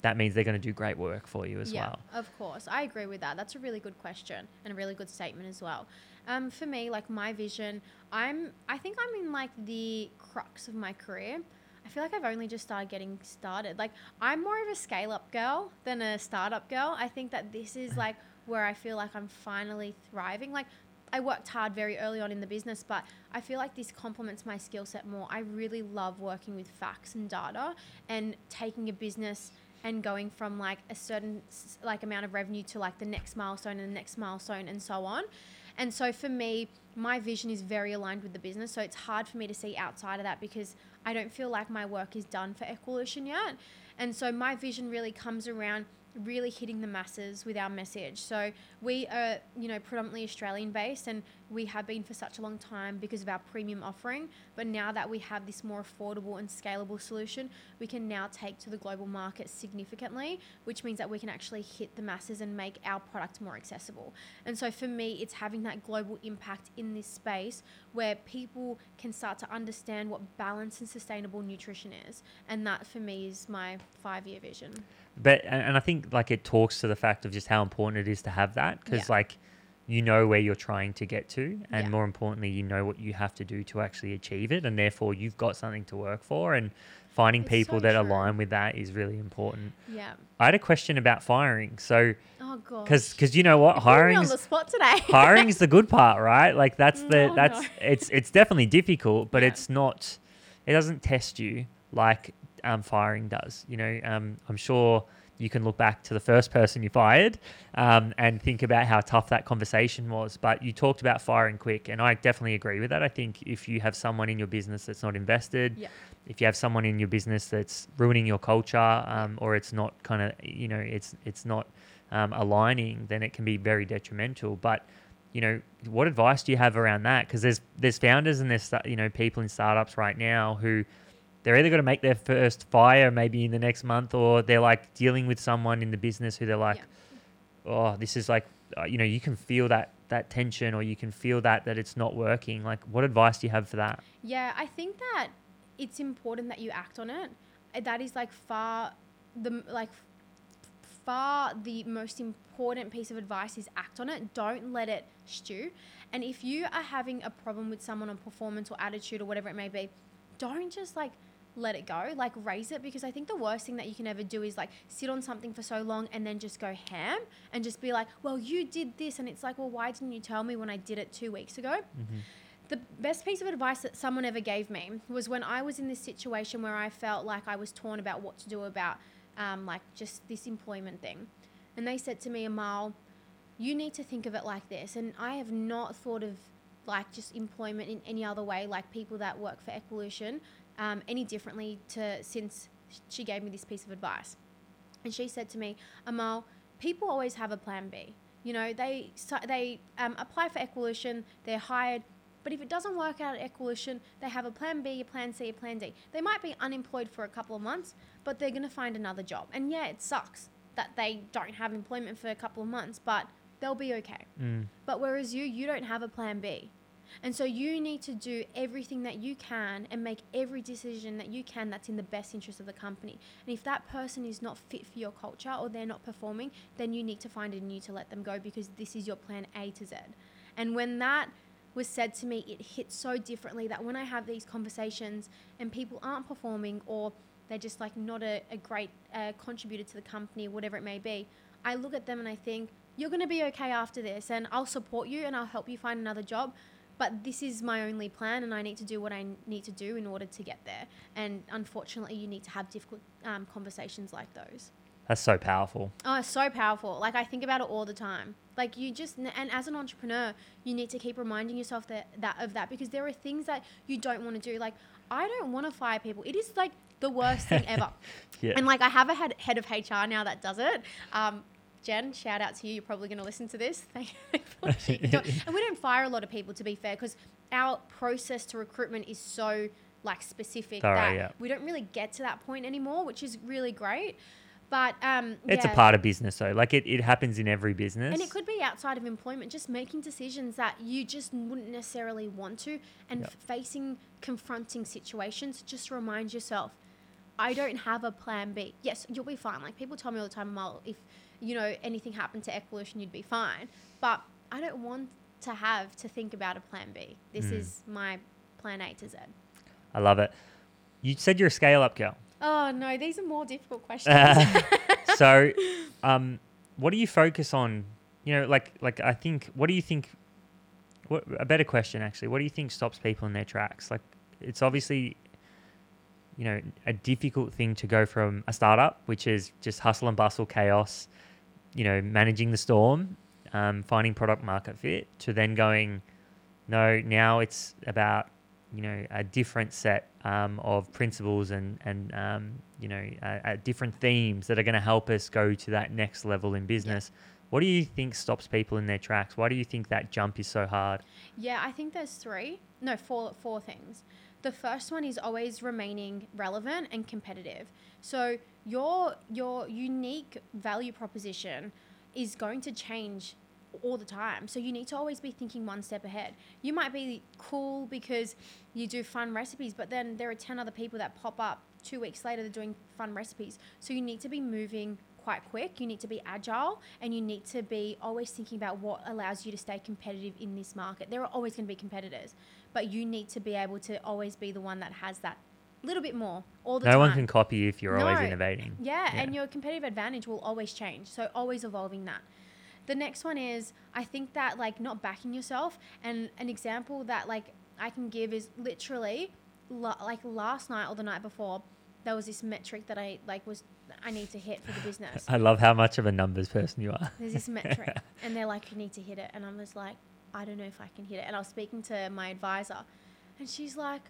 that means they're going to do great work for you as yeah, well. Yeah, of course. I agree with that. That's a really good question and a really good statement as well. Um, for me, like my vision, I'm, I think I'm in like the crux of my career. I feel like I've only just started getting started. Like, I'm more of a scale-up girl than a startup girl. I think that this is like where I feel like I'm finally thriving. Like, I worked hard very early on in the business, but I feel like this complements my skill set more. I really love working with facts and data and taking a business and going from like a certain like amount of revenue to like the next milestone and the next milestone and so on. And so for me, my vision is very aligned with the business. So it's hard for me to see outside of that because I don't feel like my work is done for Equalution yet. And so my vision really comes around really hitting the masses with our message. So we are, you know, predominantly Australian based, and we have been for such a long time because of our premium offering. But now that we have this more affordable and scalable solution, we can now take to the global market significantly, which means that we can actually hit the masses and make our product more accessible. And so for me, it's having that global impact in this space where people can start to understand what balanced and sustainable nutrition is. And that for me is my five-year vision. But and I think like it talks to the fact of just how important it is to have that, because yeah. like you know where you're trying to get to, and yeah. more importantly, you know what you have to do to actually achieve it, and therefore you've got something to work for. And finding it's people so that true. Align with that is really important. Yeah. I had a question about firing. So, oh god, because because you know what, hiring on the spot today. Hiring is the good part, right? Like that's the oh, that's no. it's it's definitely difficult, but yeah. it's not. It doesn't test you like. Um, firing does, you know, um, I'm sure you can look back to the first person you fired um, and think about how tough that conversation was. But you talked about firing quick, and I definitely agree with that. I think if you have someone in your business that's not invested, yeah. if you have someone in your business that's ruining your culture, um, or it's not kind of, you know, it's it's not um, aligning, then it can be very detrimental. But you know, what advice do you have around that? Because there's there's founders and there's, you know, people in startups right now who they're either going to make their first fire maybe in the next month, or they're like dealing with someone in the business who they're like, yeah. oh, this is like, uh, you know, you can feel that that tension, or you can feel that that it's not working. Like, what advice do you have for that? Yeah, I think that it's important that you act on it. That is like far the like. far the most important piece of advice is act on it. Don't let it stew. And if you are having a problem with someone on performance or attitude or whatever it may be, don't just like let it go, like raise it, because I think the worst thing that you can ever do is like sit on something for so long and then just go ham and just be like, well, you did this. And it's like, well, why didn't you tell me when I did it two weeks ago? Mm-hmm. The best piece of advice that someone ever gave me was when I was in this situation where I felt like I was torn about what to do about Um, like just this employment thing. And they said to me, Amal, you need to think of it like this. And I have not thought of like just employment in any other way, like people that work for Equalution, um, any differently to since she gave me this piece of advice. And she said to me, Amal, people always have a plan B. You know, they so they um, apply for Equalution, they're hired, but if it doesn't work out at Equalution, they have a plan B, a plan C, a plan D. They might be unemployed for a couple of months, but they're going to find another job. And yeah, it sucks that they don't have employment for a couple of months, but they'll be okay. Mm. But whereas you, you don't have a plan B. And so you need to do everything that you can and make every decision that you can that's in the best interest of the company. And if that person is not fit for your culture or they're not performing, then you need to find a new to let them go, because this is your plan A to Z. And when that was said to me, it hits so differently that when I have these conversations and people aren't performing or they're just like not a, a great uh, contributor to the company, whatever it may be, I look at them and I think, you're going to be okay after this, and I'll support you and I'll help you find another job, but this is my only plan and I need to do what I need to do in order to get there. And unfortunately, you need to have difficult um, conversations like those. That's so powerful. Oh, it's so powerful. Like, I think about it all the time. Like, you just, and as an entrepreneur, you need to keep reminding yourself that, that of that, because there are things that you don't want to do. Like, I don't want to fire people. It is like the worst thing ever. Yeah. And like, I have a head, head of H R now that does it. Um, Jen, shout out to you. You're probably going to listen to this. Thank you. And we don't fire a lot of people, to be fair, because our process to recruitment is so like specific All that right, yeah. we don't really get to that point anymore, which is really great. But um, it's yeah. a part of business, though. Like, it, it happens in every business. And it could be outside of employment, just making decisions that you just wouldn't necessarily want to, and yep. f- facing confronting situations. Just remind yourself, I don't have a plan B. Yes, you'll be fine. Like, people tell me all the time, well, if, you know, anything happened to Equalution, you'd be fine. But I don't want to have to think about a plan B. This mm. is my plan A to Z. I love it. You said you're a scale-up girl. Oh, no, these are more difficult questions. Uh, so um, what do you focus on? You know, like, like I think, what do you think, what, a better question, actually, what do you think stops people in their tracks? Like, it's obviously, you know, a difficult thing to go from a startup, which is just hustle and bustle, chaos, you know, managing the storm, um, finding product market fit, to then going, no, now it's about, you know, a different set um, of principles and, and um, you know, uh, uh, different themes that are going to help us go to that next level in business. Yeah. What do you think stops people in their tracks? Why do you think that jump is so hard? Yeah, I think there's three, no, four, four things. The first one is always remaining relevant and competitive. So your your unique value proposition is going to change all the time. So you need to always be thinking one step ahead. You might be cool because you do fun recipes, but then there are ten other people that pop up two weeks later, they're doing fun recipes. So you need to be moving quite quick. You need to be agile, and you need to be always thinking about what allows you to stay competitive in this market. There are always going to be competitors, but you need to be able to always be the one that has that little bit more all the no time. No one can copy you if you're no. always innovating. Yeah, yeah, and your competitive advantage will always change. So always evolving that. The next one is, I think that, like, not backing yourself. And an example that, like, I can give is literally, lo- like, last night or the night before, That was this metric that I like was I need to hit for the business. I love how much of a numbers person you are. There's this metric and they're like, you need to hit it. And I was like, I don't know if I can hit it. And I was speaking to my advisor and she's like,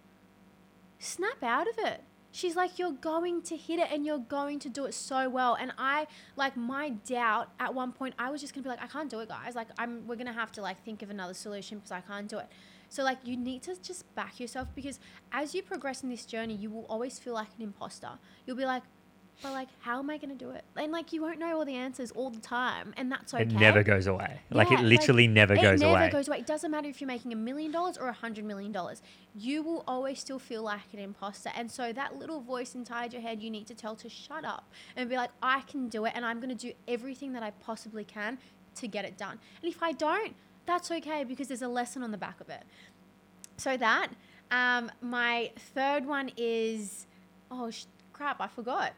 snap out of it. She's like, you're going to hit it and you're going to do it so well. And I, like, my doubt at one point, I was just going to be like, I can't do it, guys. Like, I'm, we're going to have to, like, think of another solution because I can't do it. So, like, you need to just back yourself because as you progress in this journey, you will always feel like an imposter. You'll be like, but, like, how am I going to do it? And, like, you won't know all the answers all the time, and that's okay. It never goes away. Yeah, like, it literally like, never goes away. It never goes away. It doesn't matter if you're making a million dollars or a hundred million dollars. You will always still feel like an imposter. And so that little voice inside your head you need to tell to shut up and be like, I can do it, and I'm going to do everything that I possibly can to get it done. And if I don't, that's okay because there's a lesson on the back of it. So that, um, my third one is, oh, sh- crap, I forgot.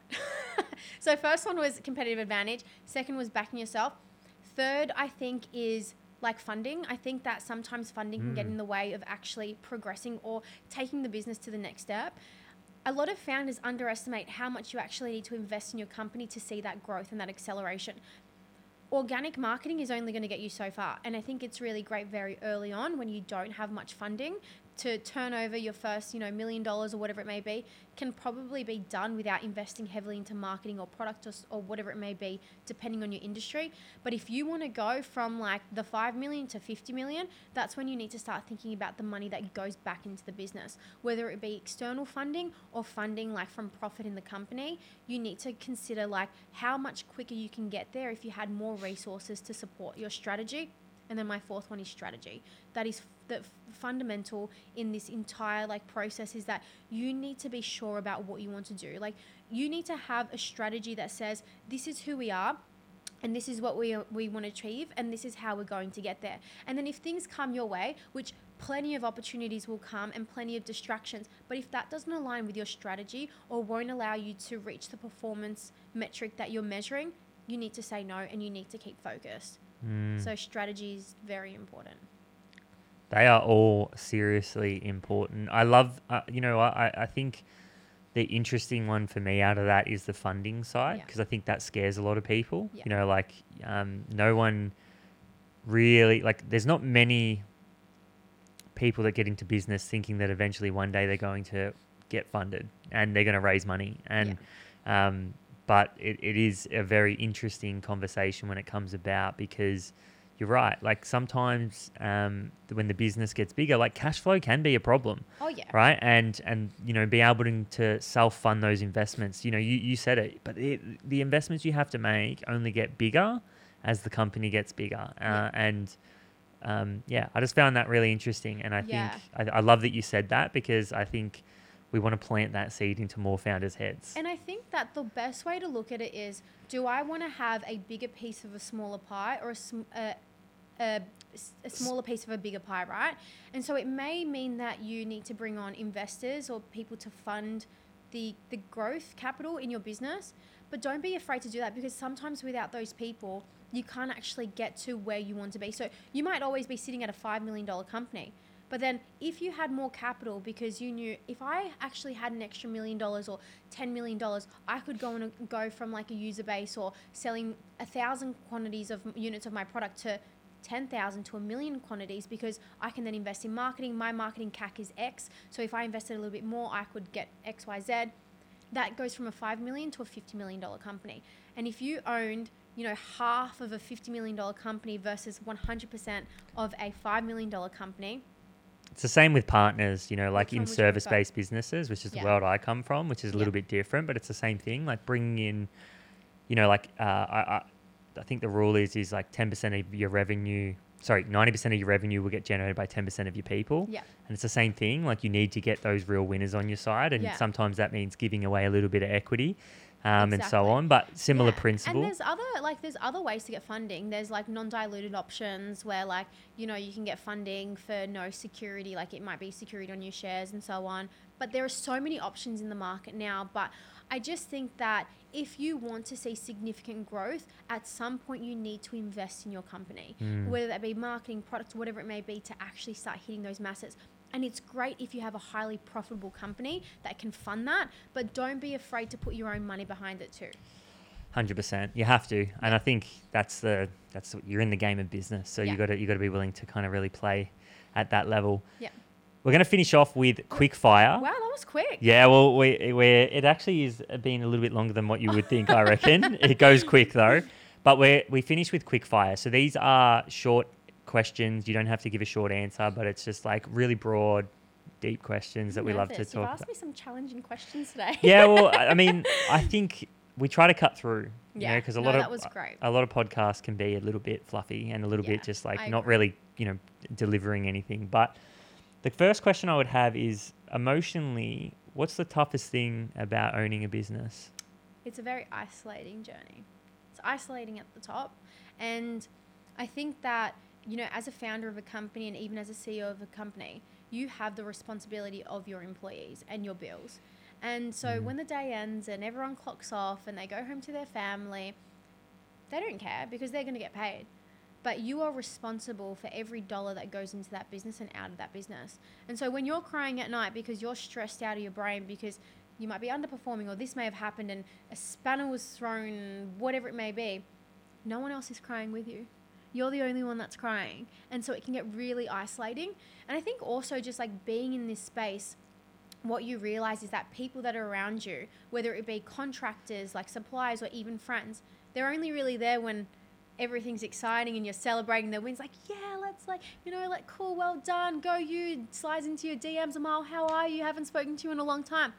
So first one was competitive advantage. Second was backing yourself. Third, I think, is like funding. I think that sometimes funding mm. can get in the way of actually progressing or taking the business to the next step. A lot of founders underestimate how much you actually need to invest in your company to see that growth and that acceleration. Organic marketing is only going to get you so far. And I think it's really great very early on when you don't have much funding to turn over your first, you know, million dollars or whatever it may be can probably be done without investing heavily into marketing or product or, or whatever it may be, depending on your industry. But if you want to go from like the five million to fifty million, that's when you need to start thinking about the money that goes back into the business, whether it be external funding or funding like from profit in the company. You need to consider like how much quicker you can get there if you had more resources to support your strategy. And then my fourth one is strategy. That is the f- fundamental in this entire like process is that you need to be sure about what you want to do. Like you need to have a strategy that says, this is who we are and this is what we we want to achieve and this is how we're going to get there. And then if things come your way, which plenty of opportunities will come and plenty of distractions, but if that doesn't align with your strategy or won't allow you to reach the performance metric that you're measuring, you need to say no and you need to keep focused. Mm. So strategy is very important. They are all seriously important. I love, uh, you know, I, I think the interesting one for me out of that is the funding side because yeah. I think that scares a lot of people. Yeah. You know, like um, no one really, like there's not many people that get into business thinking that eventually one day they're going to get funded and they're going to raise money. And yeah. um But it, it is a very interesting conversation when it comes about because you're right. Like sometimes um, when the business gets bigger, like cash flow can be a problem. Oh, yeah. Right? And, and you know, be able to self-fund those investments. You know, you, you said it, but it, the investments you have to make only get bigger as the company gets bigger. Uh, yeah. And um, yeah, I just found that really interesting. And I yeah. think I, I love that you said that because I think – we want to plant that seed into more founders' heads. And I think that the best way to look at it is, do I want to have a bigger piece of a smaller pie or a, sm- a, a, a smaller piece of a bigger pie, right? And so it may mean that you need to bring on investors or people to fund the, the growth capital in your business. But don't be afraid to do that because sometimes without those people, you can't actually get to where you want to be. So you might always be sitting at a five million dollars company. But then if you had more capital because you knew if I actually had an extra million dollars or ten million dollars, I could go and go from like a user base or selling a thousand quantities of units of my product to ten thousand to a million quantities because I can then invest in marketing. My marketing C A C is X. So if I invested a little bit more, I could get X, Y, Z. That goes from a five million dollars to a fifty million dollars company. And if you owned, you know, half of a fifty million dollars company versus one hundred percent of a five million dollars company, it's the same with partners, you know, like in service-based businesses, which is the yeah. world I come from, which is a little yeah. bit different, but it's the same thing. Like bringing in, you know, like uh, I, I, I think the rule is is like ten percent of your revenue, sorry, ninety percent of your revenue will get generated by ten percent of your people. Yeah. And it's the same thing. Like you need to get those real winners on your side, and yeah. sometimes that means giving away a little bit of equity. Um, exactly. And so on, but similar yeah. principle. And there's other like there's other ways to get funding. There's like non-diluted options where like, you know, you can get funding for no security, like it might be security on your shares and so on. But there are so many options in the market now. But I just think that if you want to see significant growth, at some point you need to invest in your company, mm. whether that be marketing, products, whatever it may be, to actually start hitting those masses. And it's great if you have a highly profitable company that can fund that, but don't be afraid to put your own money behind it too. one hundred percent. You have to. And I think that's the, that's you're in the game of business. So yeah. you got to, you got to be willing to kind of really play at that level. Yeah. We're going to finish off with quick fire. Wow, that was quick. Yeah, well, we we it actually is been a little bit longer than what you would think, I reckon. It goes quick though. But we we finish with quick fire. So these are short questions. You don't have to give a short answer, but it's just like really broad, deep questions that we love to talk about. You've asked me some challenging questions today. Yeah, well, I mean, I think we try to cut through. Yeah, because you know, a lot no, of that was great. A lot of podcasts can be a little bit fluffy and a little yeah, bit just like I not agree. really, you know, delivering anything, but. The first question I would have is, emotionally, what's the toughest thing about owning a business? It's a very isolating journey. It's isolating at the top. And I think that, you know, as a founder of a company and even as a C E O of a company, you have the responsibility of your employees and your bills. And so mm. when the day ends and everyone clocks off and they go home to their family, they don't care because they're going to get paid. But you are responsible for every dollar that goes into that business and out of that business. And so when you're crying at night because you're stressed out of your brain because you might be underperforming or this may have happened and a spanner was thrown, whatever it may be, no one else is crying with you. You're the only one that's crying. And so it can get really isolating. And I think also just like being in this space, what you realize is that people that are around you, whether it be contractors, like suppliers or even friends, they're only really there when everything's exciting and you're celebrating their wins, like, yeah, let's like, you know, like, cool, well done, go you, slides into your D Ms, Amal, how are you? Haven't spoken to you in a long time.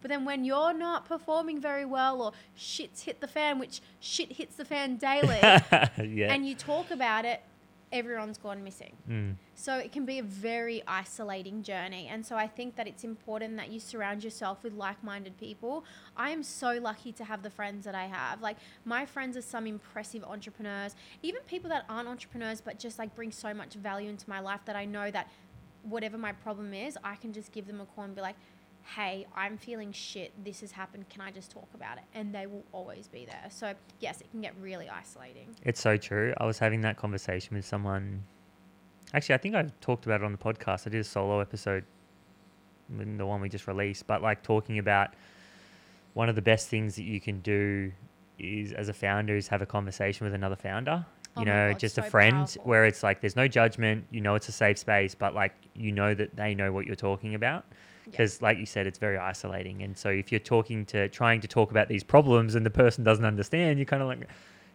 But then when you're not performing very well or shit's hit the fan, which shit hits the fan daily, yeah. and you talk about it, everyone's gone missing. Mm. So it can be a very isolating journey. And so I think that it's important that you surround yourself with like-minded people. I am so lucky to have the friends that I have. Like my friends are some impressive entrepreneurs, even people that aren't entrepreneurs, but just like bring so much value into my life that I know that whatever my problem is, I can just give them a call and be like, hey, I'm feeling shit. This has happened. Can I just talk about it? And they will always be there. So yes, it can get really isolating. It's so true. I was having that conversation with someone. Actually, I think I talked about it on the podcast. I did a solo episode, the one we just released, but like talking about one of the best things that you can do is as a founder is have a conversation with another founder. You know, God, just a so friend powerful. Where it's like there's no judgment, you know, it's a safe space, but like, you know, that they know what you're talking about. Because yeah. like you said, it's very isolating. And so if you're talking to trying to talk about these problems and the person doesn't understand, you're kind of like,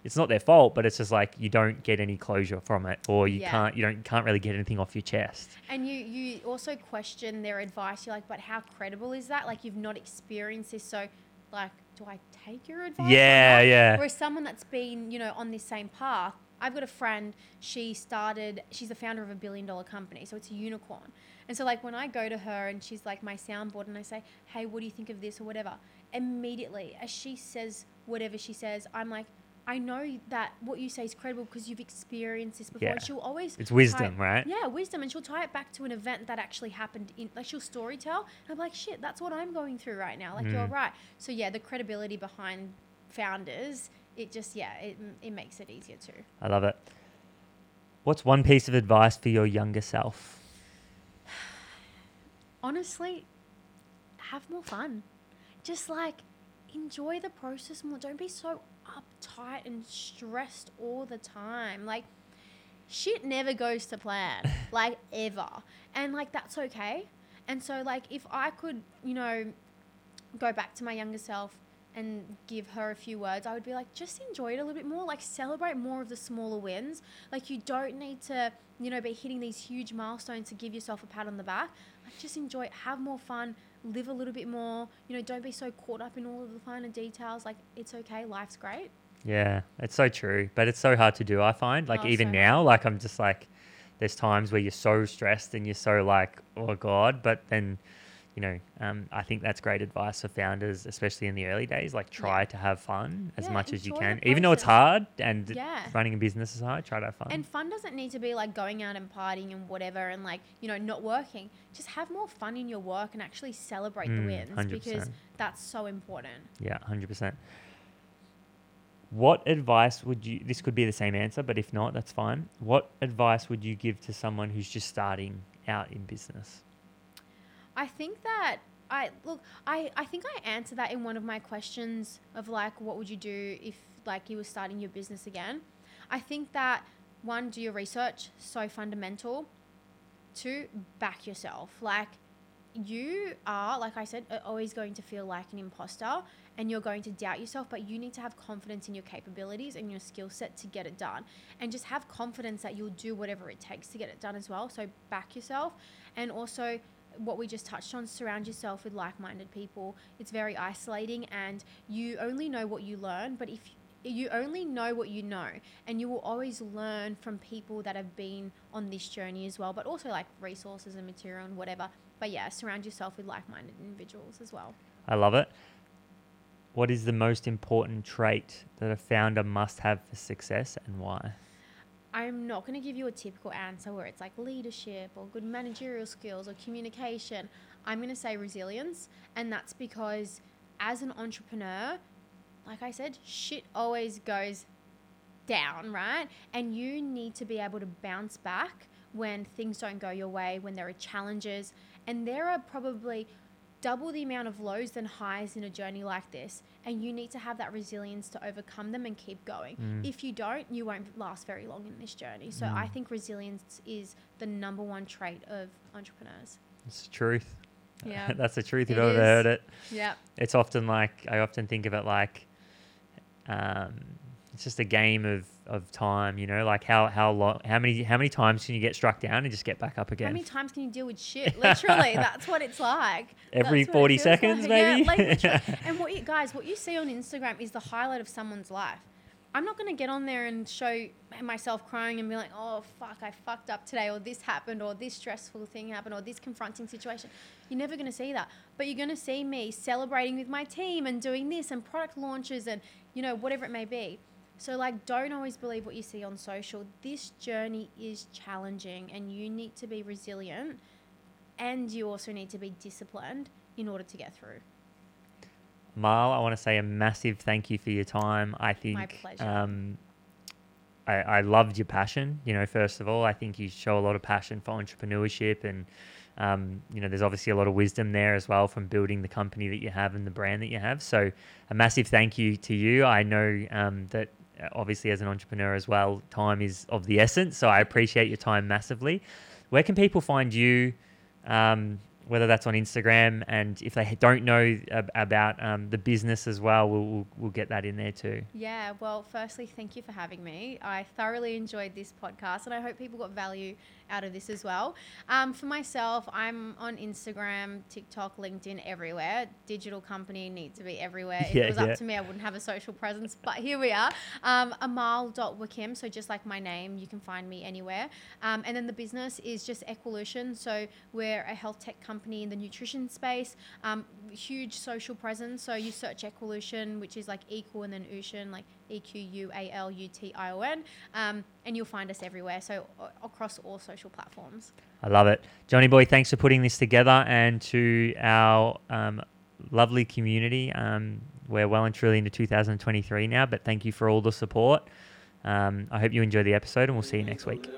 it's not their fault, but it's just like you don't get any closure from it or you yeah. can't you don't can't really get anything off your chest. And you, you also question their advice. You're like, but how credible is that? Like you've not experienced this. So like, do I take your advice? Yeah, or yeah. Whereas someone that's been, you know, on this same path, I've got a friend, she started, she's the founder of a billion dollar company. So it's a unicorn. And so like when I go to her and she's like my soundboard and I say, hey, what do you think of this or whatever? Immediately as she says whatever she says, I'm like, I know that what you say is credible because you've experienced this before. Yeah. And she'll always... It's wisdom, tie, right? Yeah, wisdom. And she'll tie it back to an event that actually happened. In, like she'll story tell. And I'm like, shit, that's what I'm going through right now. Like mm. you're right. So yeah, the credibility behind founders, it just, yeah, it, it makes it easier too. I love it. What's one piece of advice for your younger self? Honestly, have more fun. Just like enjoy the process more. Don't be so... uptight and stressed all the time. Like shit never goes to plan, like ever. And like that's okay. And so like if I could, you know, go back to my younger self and give her a few words, I would be like, just enjoy it a little bit more. Like celebrate more of the smaller wins. Like you don't need to, you know, be hitting these huge milestones to give yourself a pat on the back. Like just enjoy it, have more fun, live a little bit more, you know, don't be so caught up in all of the finer details. Like it's okay, life's great. Yeah, it's so true, but it's so hard to do, I find. Like oh, even so now, hard. Like I'm just like, there's times where you're so stressed and you're so like, oh God, but then, you know, um, I think that's great advice for founders, especially in the early days, like try yeah. to have fun as yeah, much as you can, even though it's hard and yeah. running a business is hard, try to have fun. And fun doesn't need to be like going out and partying and whatever and like, you know, not working. Just have more fun in your work and actually celebrate mm, the wins one hundred percent. Because that's so important. Yeah, one hundred percent. What advice would you, this could be the same answer, but if not, that's fine. What advice would you give to someone who's just starting out in business? I think that I look. I, I think I answered that in one of my questions of like, what would you do if like you were starting your business again? I think that one, do your research, so fundamental. Two, back yourself. Like you are, like I said, always going to feel like an imposter, and you're going to doubt yourself. But you need to have confidence in your capabilities and your skill set to get it done, and just have confidence that you'll do whatever it takes to get it done as well. So back yourself, and also, what we just touched on, surround yourself with like-minded people. It's very isolating, and you only know what you learn, but if you only know what you know, and you will always learn from people that have been on this journey as well, but also like resources and material and whatever. But yeah, surround yourself with like-minded individuals as well. I love it. What is the most important trait that a founder must have for success, and why? I'm not going to give you a typical answer where it's like leadership or good managerial skills or communication. I'm going to say resilience. And that's because as an entrepreneur, like I said, shit always goes down, right? And you need to be able to bounce back when things don't go your way, when there are challenges. And there are probably double the amount of lows than highs in a journey like this, and you need to have that resilience to overcome them and keep going. Mm. If you don't, you won't last very long in this journey. So mm. I think resilience is the number one trait of entrepreneurs. It's the truth. Yeah. That's the truth. You've ever heard it. Yeah. It's often like, I often think of it like, um, it's just a game of, of time, you know, like how, how long, how many, how many times can you get struck down and just get back up again? How many times can you deal with shit? Literally, that's what it's like. Every forty seconds, like. maybe? Yeah, like literally. And what you guys, what you see on Instagram is the highlight of someone's life. I'm not going to get on there and show myself crying and be like, oh, fuck, I fucked up today, or this happened, or this stressful thing happened, or this confronting situation. You're never going to see that. But you're going to see me celebrating with my team and doing this and product launches and, you know, whatever it may be. So, like, don't always believe what you see on social. This journey is challenging, and you need to be resilient, and you also need to be disciplined in order to get through. Mal, I want to say a massive thank you for your time. I think My pleasure. Um, I, I loved your passion. You know, first of all, I think you show a lot of passion for entrepreneurship, and um, you know, there's obviously a lot of wisdom there as well from building the company that you have and the brand that you have. So, a massive thank you to you. I know um, that. Obviously, as an entrepreneur as well, time is of the essence. So I appreciate your time massively. Where can people find you, um, whether that's on Instagram? And if they don't know ab- about um, the business as well, we'll, we'll we'll get that in there too. Yeah, well, firstly, thank you for having me. I thoroughly enjoyed this podcast, and I hope people got value out of this as well. Um, for myself, I'm on Instagram, TikTok, LinkedIn, everywhere. Digital company, need to be everywhere. If yeah, it was yeah. up to me, I wouldn't have a social presence, but here we are. Um, Amal dot Wakim, so just like my name, you can find me anywhere. Um, and then the business is just Equalution, so we're a health tech company in the nutrition space, um, huge social presence. So you search Equalution, which is like equal and then ocean, like E Q U A L U T I O N, um, and you'll find us everywhere, so uh, across all social platforms. I love it. Johnny Boy, thanks for putting this together, and to our um, lovely community. Um, we're well and truly into two thousand twenty-three now, but thank you for all the support. Um, I hope you enjoy the episode, and we'll see you next week.